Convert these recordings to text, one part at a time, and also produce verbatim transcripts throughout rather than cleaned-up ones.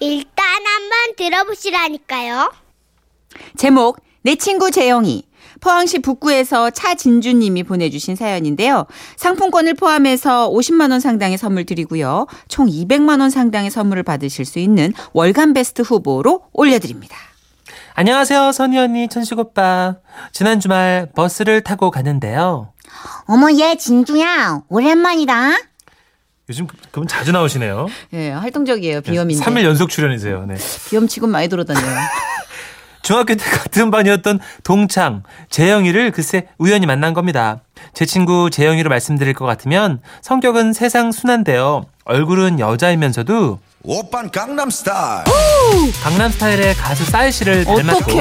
일단 한번 들어보시라니까요. 제목, 내 친구 재영이. 포항시 북구에서 차진주님이 보내주신 사연인데요. 상품권을 포함해서 오십만 원 상당의 선물 드리고요. 총 이백만 원 상당의 선물을 받으실 수 있는 월간 베스트 후보로 올려드립니다. 안녕하세요. 선희 언니, 천식 오빠. 지난 주말 버스를 타고 가는데요. 어머, 얘 진주야. 오랜만이다. 요즘 그분 자주 나오시네요. 네, 활동적이에요. 비염인데. 삼 일 연속 출연이세요. 네. 비염 치곤 많이 돌아다녀요. 중학교 때 같은 반이었던 동창 재영이를 글쎄 우연히 만난 겁니다. 제 친구 재영이로 말씀드릴 것 같으면 성격은 세상 순한데요. 얼굴은 여자이면서도 오빤 강남스타일 강남스타일의 가수 싸이 씨를 닮았고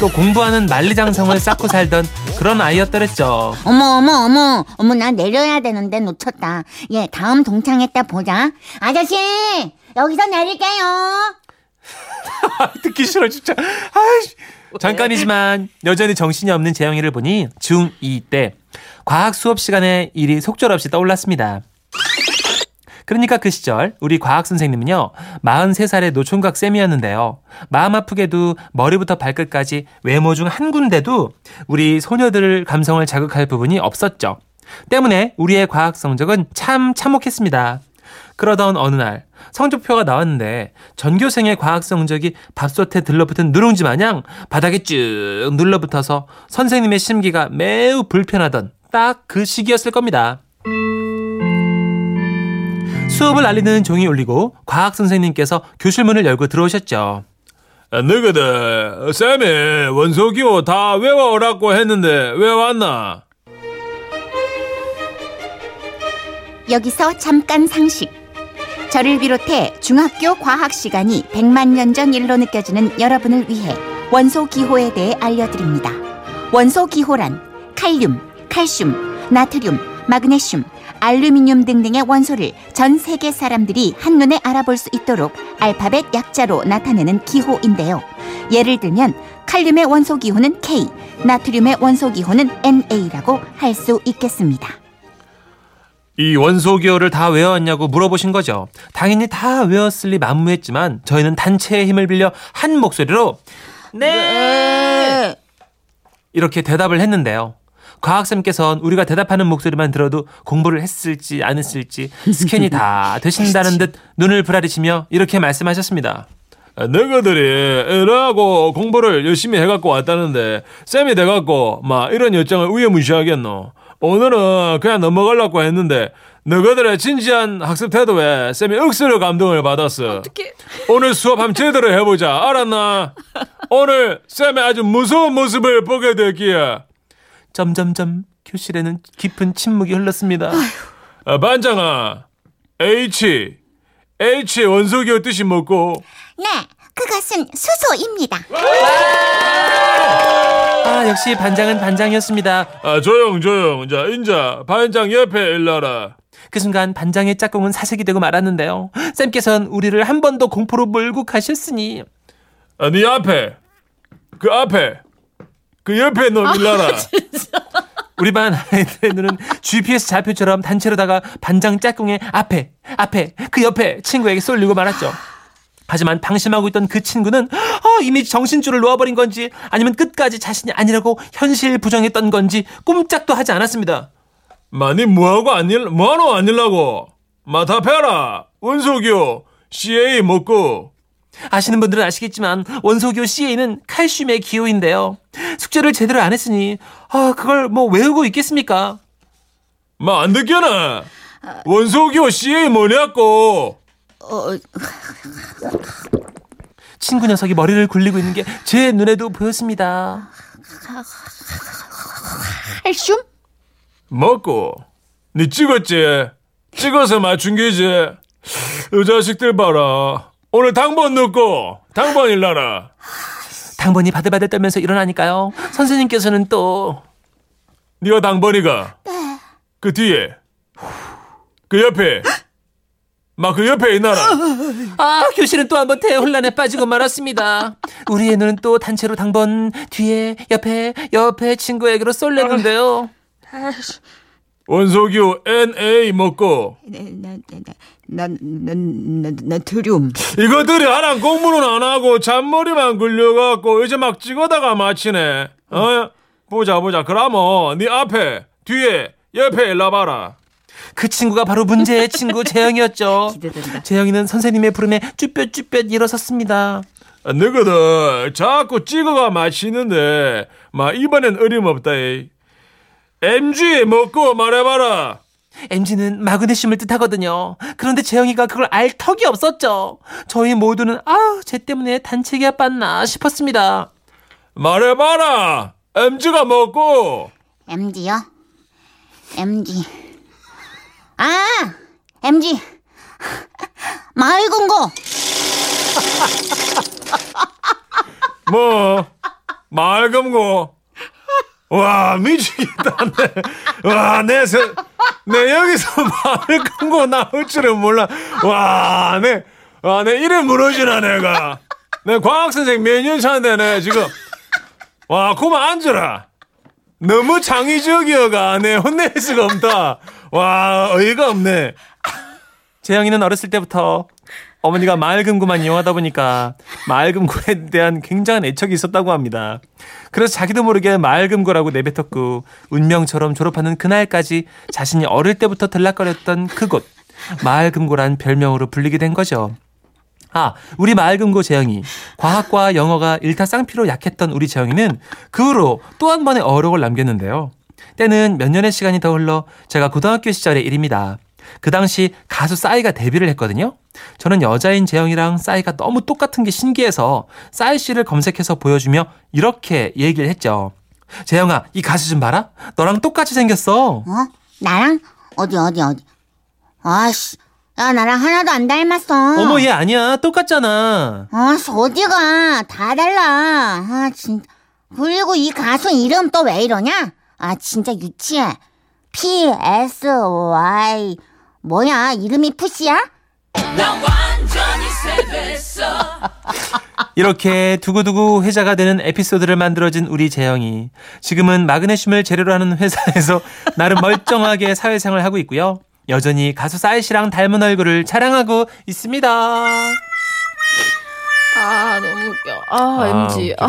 또 공부하는 만리장성을 쌓고 살던 그런 아이였더랬죠. 어머 어머 어머 어머 나 내려야 되는데 놓쳤다. 예, 다음 동창회 때 보자. 아저씨 여기서 내릴게요. 듣기 싫어 진짜. 아이씨. 잠깐이지만 여전히 정신이 없는 재영이를 보니 중이 때 과학 수업 시간에 일이 속절없이 떠올랐습니다. 그러니까 그 시절 우리 과학 선생님은요 마흔세 살의 노총각 쌤이었는데요. 마음 아프게도 머리부터 발끝까지 외모 중 한 군데도 우리 소녀들 감성을 자극할 부분이 없었죠. 때문에 우리의 과학 성적은 참 참혹했습니다. 그러던 어느 날 성적표가 나왔는데 전교생의 과학 성적이 밥솥에 들러붙은 누룽지 마냥 바닥에 쭉 눌러붙어서 선생님의 심기가 매우 불편하던 딱 그 시기였을 겁니다. 수업을 알리는 종이 울리고 과학 선생님께서 교실 문을 열고 들어오셨죠. 너희들 쌤이 원소기호 다 외워오라고 했는데 왜 왔나? 여기서 잠깐 상식. 저를 비롯해 중학교 과학 시간이 백만 년 전 일로 느껴지는 여러분을 위해 원소기호에 대해 알려드립니다. 원소기호란 칼륨, 칼슘, 나트륨, 마그네슘, 알루미늄 등등의 원소를 전 세계 사람들이 한눈에 알아볼 수 있도록 알파벳 약자로 나타내는 기호인데요. 예를 들면 칼륨의 원소기호는 K, 나트륨의 원소기호는 엔에이라고 할 수 있겠습니다. 이 원소기호를 다 외워왔냐고 물어보신 거죠. 당연히 다 외웠을리 만무했지만 저희는 단체의 힘을 빌려 한 목소리로 네! 네! 이렇게 대답을 했는데요. 과학쌤께서는 우리가 대답하는 목소리만 들어도 공부를 했을지 안 했을지 스캔이 다 되신다는 듯 눈을 부라리시며 이렇게 말씀하셨습니다. 너희들이 이러고 공부를 열심히 해갖고 왔다는데 쌤이 돼갖고 막 이런 요청을 우여무시하겠노. 오늘은 그냥 넘어가려고 했는데 너희들의 진지한 학습 태도에 쌤이 억수로 감동을 받았어. 어떡해. 오늘 수업 한번 제대로 해보자. 알았나? 오늘 쌤의 아주 무서운 모습을 보게 됐기에. 점점점 교실에는 깊은 침묵이 흘렀습니다. 아, 반장아, H, H 원소기호 뜻이 뭐고? 네, 그것은 수소입니다. 아, 역시 반장은 반장이었습니다. 아, 조용 조용. 자, 인자 반장 옆에 일러라. 그 순간 반장의 짝꿍은 사색이 되고 말았는데요. 쌤께서는 우리를 한 번 더 공포로 몰고 가셨으니. 아, 네 앞에, 그 앞에, 그 옆에 너 일러라. 아, 우리 반 아이들은 지피에스 좌표처럼 단체로다가 반장 짝꿍의 앞에, 앞에, 그 옆에 친구에게 쏠리고 말았죠. 하지만 방심하고 있던 그 친구는 어, 이미 정신줄을 놓아버린 건지 아니면 끝까지 자신이 아니라고 현실 부정했던 건지 꼼짝도 하지 않았습니다. 마니 뭐하고 안 일, 뭐하노 안 일라고? 마타페라, 원소기호, 씨에이 먹고. 아시는 분들은 아시겠지만 원소기호 씨에이는 칼슘의 기호인데요. 숙제를 제대로 안 했으니 아, 그걸 뭐 외우고 있겠습니까? 마 안 듣겠나? 원소기호 씨에이 뭐냐고. 어... 친구 녀석이 머리를 굴리고 있는 게 제 눈에도 보였습니다. 칼슘? 먹고. 니 찍었지? 찍어서 맞춘 게지. 이 자식들 봐라. 오늘 당번 넣고 당번 일러라. 당번이 바들바들 떨면서 일어나니까요. 선생님께서는 또 니가 당번이가. 네. 그 뒤에. 그 옆에. 막 그 옆에 있나라. 아, 교실은 또 한 번 대혼란에 빠지고 말았습니다. 우리 애는 또 단체로 당번 뒤에 옆에 옆에 친구에게로 쏠렸는데요. 원소교 엔 에이 먹고. 나나나나 드륨. 이거들이 하나 공부는 안 하고 잔머리만 굴려갖고 이제 막 찍어다가 마치네. 어? 응. 보자 보자. 그러면 네 앞에, 뒤에, 옆에 일러봐라. 그 친구가 바로 문제의 친구 재영이었죠. 기대된다. 재영이는 선생님의 부름에 쭈뼛쭈뼛 일어섰습니다. 아, 너희들 자꾸 찍어가 마시는데 마 이번엔 어림없다. 엠지 먹고 말해봐라. 엠지는 마그네슘을 뜻하거든요. 그런데 재영이가 그걸 알 턱이 없었죠. 저희 모두는 아, 쟤 때문에 단체기 아팠나 싶었습니다. 말해봐라. 엠지가 먹고. 엠지요? 엠지. 아! 엠지. 마을금고. 뭐? 마을금고. 와, 미치겠다. 와, 내, 서, 내 여기서 마을금고 나올 줄은 몰라. 와, 내, 와, 내 이름 무너지나, 내가. 내 과학선생 몇 년 차인데, 내 지금. 와, 그만 앉아라. 너무 창의적이어가, 내 혼낼 수가 없다. 와, 어이가 없네. 재영이는 어렸을 때부터 어머니가 마을금고만 이용하다 보니까 마을금고에 대한 굉장한 애착이 있었다고 합니다. 그래서 자기도 모르게 마을금고라고 내뱉었고 운명처럼 졸업하는 그날까지 자신이 어릴 때부터 들락거렸던 그곳, 마을금고란 별명으로 불리게 된 거죠. 아, 우리 마을금고 재영이. 과학과 영어가 일타쌍피로 약했던 우리 재영이는 그 후로 또 한 번의 어록을 남겼는데요. 때는 몇 년의 시간이 더 흘러 제가 고등학교 시절의 일입니다. 그 당시 가수 싸이가 데뷔를 했거든요. 저는 여자인 재영이랑 싸이가 너무 똑같은 게 신기해서 싸이 씨를 검색해서 보여주며 이렇게 얘기를 했죠. 재영아, 이 가수 좀 봐라. 너랑 똑같이 생겼어. 어? 나랑? 어디 어디 어디. 아씨, 야, 나랑 하나도 안 닮았어. 어머, 얘 아니야. 똑같잖아. 아씨, 어디가. 다 달라. 아 진짜. 그리고 이 가수 이름 또 왜 이러냐? 아 진짜 유치해. 피 에스 와이 뭐야, 이름이 푸시야? 나 완전히 세뱃어. 이렇게 두고두고 회자가 되는 에피소드를 만들어진 우리 재영이. 지금은 마그네슘을 재료로 하는 회사에서 나름 멀쩡하게 사회생활을 하고 있고요. 여전히 가수 싸이 씨랑 닮은 얼굴을 자랑하고 있습니다. 아, 너무 웃겨. 아, 아 엠지. 웃겨. 아.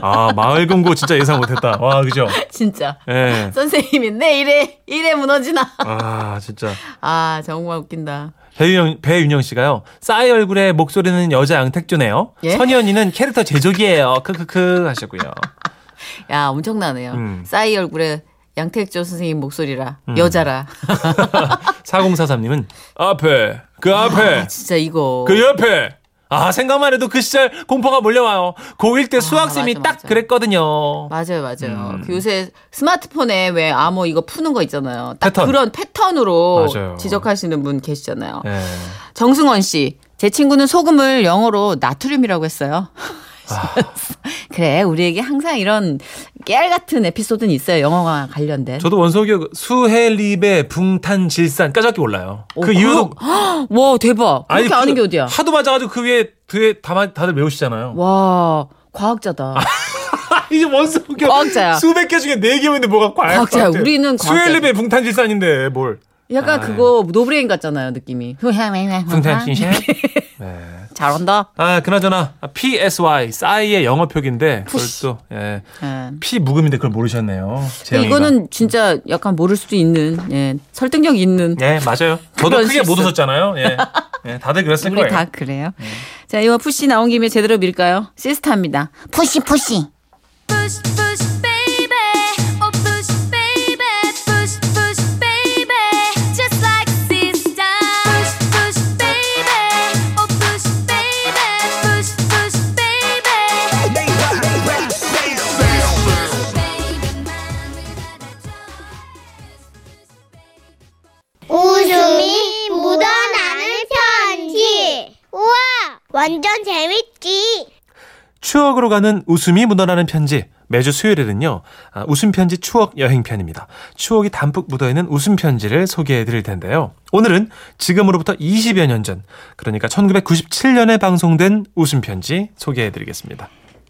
아, 마을금고 진짜 예상 못했다. 와, 그죠? 진짜. 예. 선생님인데 이래 이래 무너지나. 아, 진짜. 아, 정말 웃긴다. 배윤영, 배윤영 씨가요. 싸이 얼굴에 목소리는 여자 양택조네요. 예? 선희 언니는 캐릭터 제조기예요. 크크크 하셨고요. 야, 엄청나네요. 음. 싸이 얼굴에 양택조 선생님 목소리라. 음. 여자라. 사공사삼님은 앞에, 그 앞에. 아, 진짜 이거. 그 옆에. 아, 생각만 해도 그 시절 공포가 몰려와요. 고일 때 수학쌤이 아, 맞아, 딱 맞아. 그랬거든요. 맞아요, 맞아요. 음. 그 요새 스마트폰에 왜 암호 이거 푸는 거 있잖아요. 딱 패턴. 그런 패턴으로 맞아요. 지적하시는 분 계시잖아요. 네. 정승원 씨, 제 친구는 소금을 영어로 나트륨이라고 했어요. 아. 그래, 우리에게 항상 이런 깨알 같은 에피소드는 있어요. 영어와 관련된. 저도 원소교 수해립의 붕탄질산 까지밖에 몰라요. 오, 그 이유도 와, 대박. 아니, 이렇게 아는 그, 게 어디야. 하도 맞아가지고 그 위에 뒤에 다만 다들 외우시잖아요. 와, 과학자다. 이제 원소교 과학자야. 수백 개 중에 네 개였는데 뭐가 과학자야. 과학자. 우리는 수해립의 붕탄질산인데 뭘? 약간 아유. 그거 노브레인 같잖아요, 느낌이. 붕탄질산. 네. 잘한다. 아, 그나저나 피에스와이 싸이의 영어 표기인데 벌써 예. 예. 피 묵음인데 그걸 모르셨네요. 이거는 진짜 약간 모를 수도 있는 예. 설득력 있는. 예, 맞아요. 저도 크게 실수. 못 웃었잖아요. 예. 예, 다들 그랬을 우리 거예요. 우리 다 그래요. 예. 자, 이거 푸시 나온 김에 제대로 밀까요? 시스타입니다. 푸시 푸시. 푸시 푸시 베이베. 오 푸시 베이베. 푸시 푸시 베이베. Just like sister. 푸시 푸시 베이베. 웃음이 묻어나는 편지. 우와, 완전 재밌지. 추억으로 가는 웃음이 묻어나는 편지. 매주 수요일에는요, 아, 웃음 편지 추억 여행 편입니다. 추억이 담뿍 묻어있는 웃음 편지를 소개해드릴 텐데요. 오늘은 지금으로부터 이십여 년 전, 그러니까 천구백구십칠 년에 방송된 웃음 편지 소개해드리겠습니다.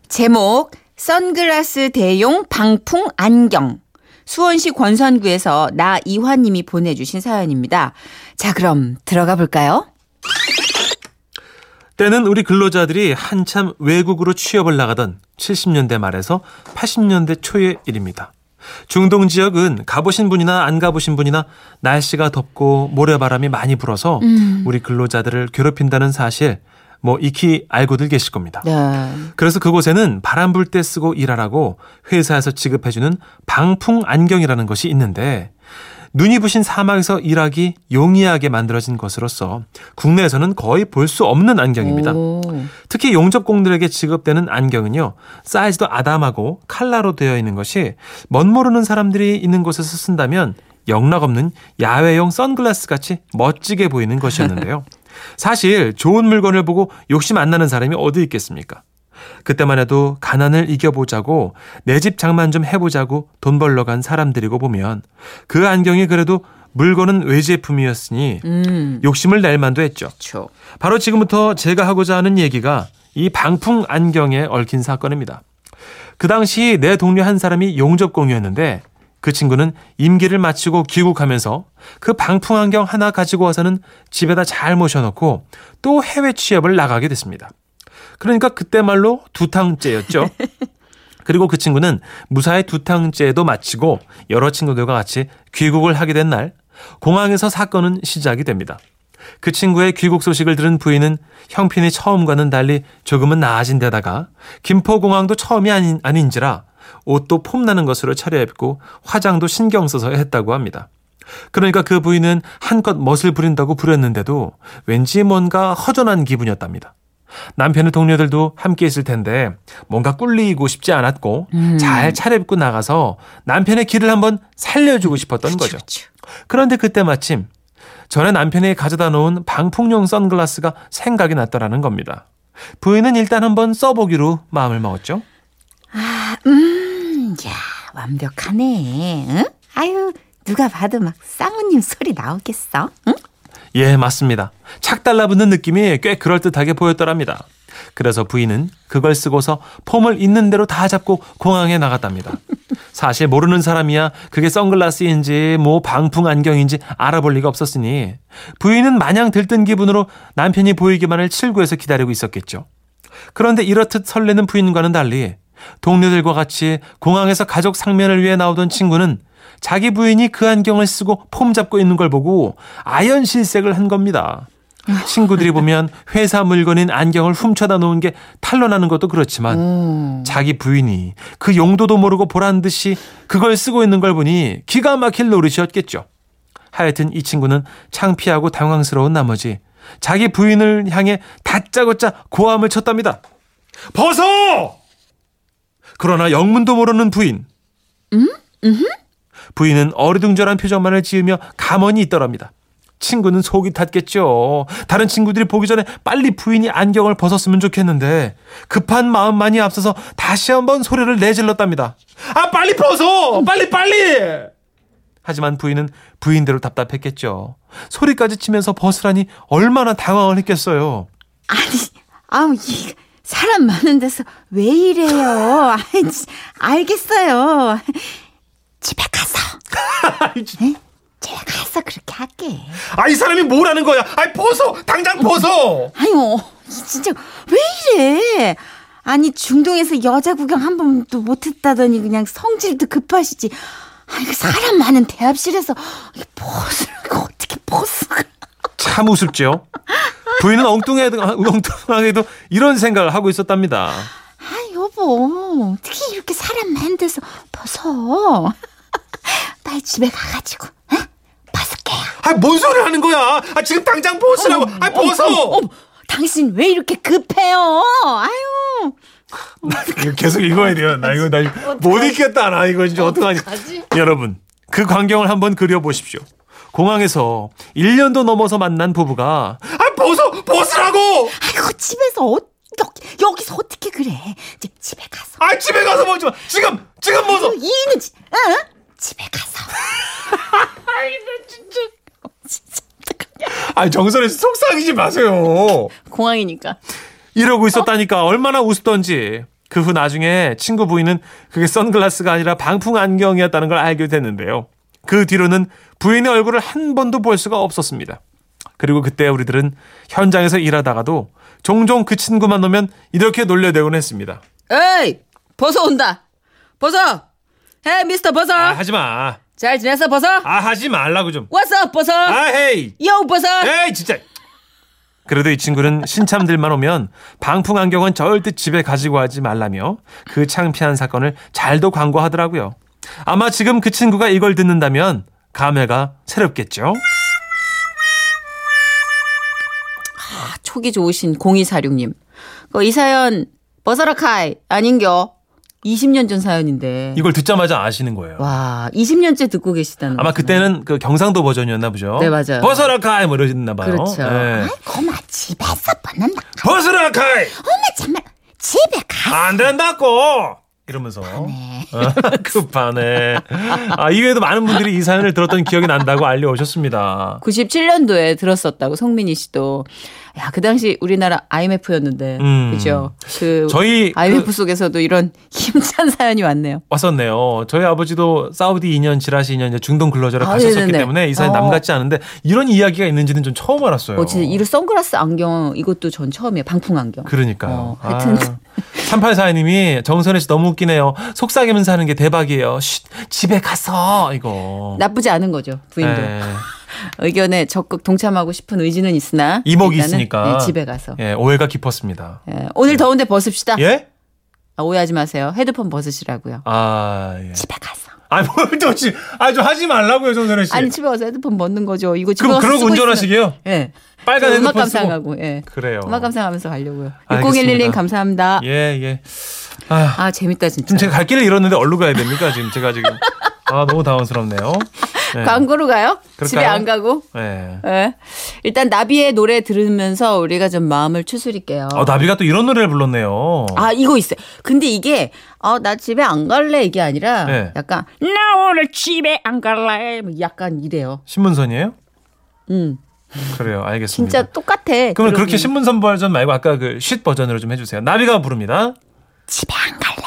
제목, 선글라스 대용 방풍 안경. 수원시 권선구에서 나이화님이 보내주신 사연입니다. 자, 그럼 들어가 볼까요? 때는 우리 근로자들이 한참 외국으로 취업을 나가던 칠십 년대 말에서 팔십 년대 초의 일입니다. 중동 지역은 가보신 분이나 안 가보신 분이나 날씨가 덥고 모래바람이 많이 불어서 음. 우리 근로자들을 괴롭힌다는 사실 뭐 익히 알고들 계실 겁니다. 네. 그래서 그곳에는 바람 불 때 쓰고 일하라고 회사에서 지급해주는 방풍 안경이라는 것이 있는데, 눈이 부신 사막에서 일하기 용이하게 만들어진 것으로서 국내에서는 거의 볼 수 없는 안경입니다. 오. 특히 용접공들에게 지급되는 안경은요, 사이즈도 아담하고 칼라로 되어 있는 것이 멋모르는 사람들이 있는 곳에서 쓴다면 영락없는 야외용 선글라스 같이 멋지게 보이는 것이었는데요. 사실 좋은 물건을 보고 욕심 안 나는 사람이 어디 있겠습니까? 그때만 해도 가난을 이겨보자고 내 집 장만 좀 해보자고 돈 벌러 간 사람들이고 보면 그 안경이 그래도 물건은 외제품이었으니 음. 욕심을 낼 만도 했죠. 그쵸. 바로 지금부터 제가 하고자 하는 얘기가 이 방풍 안경에 얽힌 사건입니다. 그 당시 내 동료 한 사람이 용접공이었는데 그 친구는 임기를 마치고 귀국하면서 그 방풍 안경 하나 가지고 와서는 집에다 잘 모셔놓고 또 해외 취업을 나가게 됐습니다. 그러니까 그때말로 두탕째였죠. 그리고 그 친구는 무사히 두탕째도 마치고 여러 친구들과 같이 귀국을 하게 된 날 공항에서 사건은 시작이 됩니다. 그 친구의 귀국 소식을 들은 부인은 형편이 처음과는 달리 조금은 나아진 데다가 김포공항도 처음이 아닌, 아닌지라 옷도 폼나는 것으로 차려입고 화장도 신경 써서 했다고 합니다. 그러니까 그 부인은 한껏 멋을 부린다고 부렸는데도 왠지 뭔가 허전한 기분이었답니다. 남편의 동료들도 함께 있을 텐데 뭔가 꿀리고 싶지 않았고 음. 잘 차려입고 나가서 남편의 길을 한번 살려주고 싶었던 그치, 거죠. 그치. 그런데 그때 마침 전에 남편이 가져다 놓은 방풍용 선글라스가 생각이 났더라는 겁니다. 부인은 일단 한번 써보기로 마음을 먹었죠. 아, 음, 야, 완벽하네. 응? 아유, 누가 봐도 막 쌍우님 소리 나오겠어. 응? 예, 맞습니다. 착 달라붙는 느낌이 꽤 그럴듯하게 보였더랍니다. 그래서 부인은 그걸 쓰고서 폼을 있는 대로 다 잡고 공항에 나갔답니다. 사실 모르는 사람이야 그게 선글라스인지 뭐 방풍 안경인지 알아볼 리가 없었으니 부인은 마냥 들뜬 기분으로 남편이 보이기만을 칠구해서 기다리고 있었겠죠. 그런데 이렇듯 설레는 부인과는 달리 동료들과 같이 공항에서 가족 상면을 위해 나오던 친구는 자기 부인이 그 안경을 쓰고 폼 잡고 있는 걸 보고 아연 실색을 한 겁니다. 친구들이 보면 회사 물건인 안경을 훔쳐다 놓은 게 탄로나는 것도 그렇지만 음. 자기 부인이 그 용도도 모르고 보란 듯이 그걸 쓰고 있는 걸 보니 기가 막힐 노릇이었겠죠. 하여튼 이 친구는 창피하고 당황스러운 나머지 자기 부인을 향해 다짜고짜 고함을 쳤답니다. 벗어! 그러나 영문도 모르는 부인. 음? 음? 부인은 어리둥절한 표정만을 지으며 가만히 있더랍니다. 친구는 속이 탔겠죠. 다른 친구들이 보기 전에 빨리 부인이 안경을 벗었으면 좋겠는데 급한 마음만이 앞서서 다시 한번 소리를 내질렀답니다. 아, 빨리 벗어! 빨리 빨리! 하지만 부인은 부인대로 답답했겠죠. 소리까지 치면서 벗으라니 얼마나 당황을 했겠어요. 아니, 아우 이... 사람 많은 데서 왜 이래요? 알겠어요. 집에 가서. 네? 집에 가서 그렇게 할게. 아, 이 사람이 뭐라는 거야? 아이, 벗어! 당장 벗어! 아유, 진짜 왜 이래? 아니, 중동에서 여자 구경 한 번도 못했다더니 그냥 성질도 급하시지. 아이고, 사람 많은 대합실에서 벗을 어떻게 벗을? 참 우습죠? 부인은 엉뚱해도, 엉뚱하게도 이런 생각을 하고 있었답니다. 아, 여보, 어떻게 이렇게 사람 많은 데서 벗어? 빨리 집에 가가지고 어? 벗을게요. 아, 뭔 소리 하는 거야? 아, 지금 당장 벗으라고. 어, 아, 벗어. 어, 어, 어, 당신 왜 이렇게 급해요? 아유. 나 이거 계속 읽어야 돼요. 나 이거 나 못 읽겠다. 나 이거 진짜 어떡하지? 여러분, 그 광경을 한번 그려보십시오. 공항에서 일 년도 넘어서 만난 부부가 아, 벗어! 벗으라고! 아이고, 집에서 어, 여, 여기서 어떻게 그래? 지금 집에 가서. 아, 집에 가서 벗지 마! 지금! 지금 벗어! 아이고, 이는 지, 응? 집에 가서. 아이고, 진짜. 진짜. 아니, 정선에서 속삭이지 마세요. 공항이니까. 이러고 있었다니까. 어? 얼마나 우습던지. 그 후 나중에 친구 부인은 그게 선글라스가 아니라 방풍 안경이었다는 걸 알게 됐는데요. 그 뒤로는 부인의 얼굴을 한 번도 볼 수가 없었습니다. 그리고 그때 우리들은 현장에서 일하다가도 종종 그 친구만 오면 이렇게 놀려대곤 했습니다. 에이! 버섯 온다! 버섯! 헤이 미스터 버섯! 아, 하지마! 잘 지냈어 버섯? 아 하지 말라고 좀. 왔어 버섯? 아 헤이! 요 버섯! 에이 진짜! 그래도 이 친구는 신참들만 오면 방풍 안경은 절대 집에 가지고 하지 말라며 그 창피한 사건을 잘도 광고하더라고요. 아마 지금 그 친구가 이걸 듣는다면 감회가 새롭겠죠? 아, 촉이 좋으신 공이사육님. 그 이 사연 버서라카이 아닌겨? 이십 년 전 사연인데. 이걸 듣자마자 아시는 거예요. 와, 이십 년째 듣고 계시다는 아마 거잖아요. 그때는 그 경상도 버전이었나 보죠. 네, 맞아요. 버서라카이 뭐 이러셨나 봐요. 그렇죠. 네. 아이고, 엄마 집에서 벗는다. 버서라카이! 엄마 정말 집에 가. 안 된다고! 이러면서 급하네. 아, 이외에도 많은 분들이 이 사연을 들었던 기억이 난다고 알려오셨습니다. 구십칠 년도에 들었었다고 성민희 씨도. 야, 그 당시 우리나라 아이엠에프였는데 음. 그죠? 그 저희 아이엠에프 그, 속에서도 이런 힘찬 사연이 왔네요. 왔었네요. 저희 아버지도 사우디 이 년, 지라시 이 년 중동 근로자로 아, 가셨었기 네네네. 때문에 이 사연 어. 남 같지 않은데 이런 이야기가 있는지는 좀 처음 알았어요. 어, 진짜 이런 선글라스 안경 이것도 전 처음이에요. 방풍 안경. 그러니까요. 어, 하여튼 아. 삼팔사님이 정선혜 씨 너무 웃기네요. 속삭이면서 하는 게 대박이에요. 쉿, 집에 가서 이거 나쁘지 않은 거죠. 부인도 네. 의견에 적극 동참하고 싶은 의지는 있으나 이목이 있으니까 네, 집에 가서 예, 오해가 깊었습니다. 예, 오늘 예. 더운데 벗읍시다. 예? 아, 오해하지 마세요. 헤드폰 벗으시라고요. 아 예. 집에 가서. 아니 뭘 또 지, 아니 좀 하지 말라고요, 정선혜 씨. 아니 집에 가서 헤드폰 벗는 거죠. 이거 집에 가서 그럼 그러고 운전하시게요? 예. 빨간 음악 감상하고, 예. 그래요. 음악 감상하면서 가려고요. 육공일일 님 감사합니다. 예, 예. 아휴. 아, 재밌다, 진짜. 지금 제가 갈 길을 잃었는데 어디로 가야 됩니까? 지금 제가 지금. 아, 너무 당황스럽네요. 네. 광고로 가요? 그럴까요? 집에 안 가고? 예. 네. 네. 일단 나비의 노래 들으면서 우리가 좀 마음을 추스릴게요. 아, 나비가 또 이런 노래를 불렀네요. 아, 이거 있어요. 근데 이게, 아, 나 집에 안 갈래 이게 아니라 네. 약간, 나 오늘 집에 안 갈래. 약간 이래요. 신문선이에요? 음. 그래요, 알겠습니다. 진짜 똑같아. 그러면 그렇게 신문선 버전 말고 아까 그 쉿 버전으로 좀 해주세요. 나비가 부릅니다. 집에 안 갈래.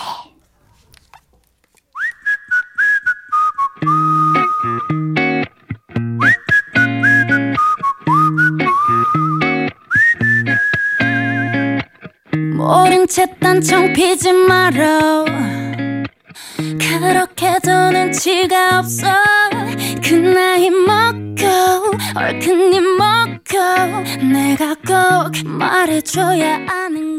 모른 채 딴청 피지 말어. 그렇게도 눈치가 없어. 그 나이 먹고 얼큰이 먹고 내가 꼭 말해줘야 아는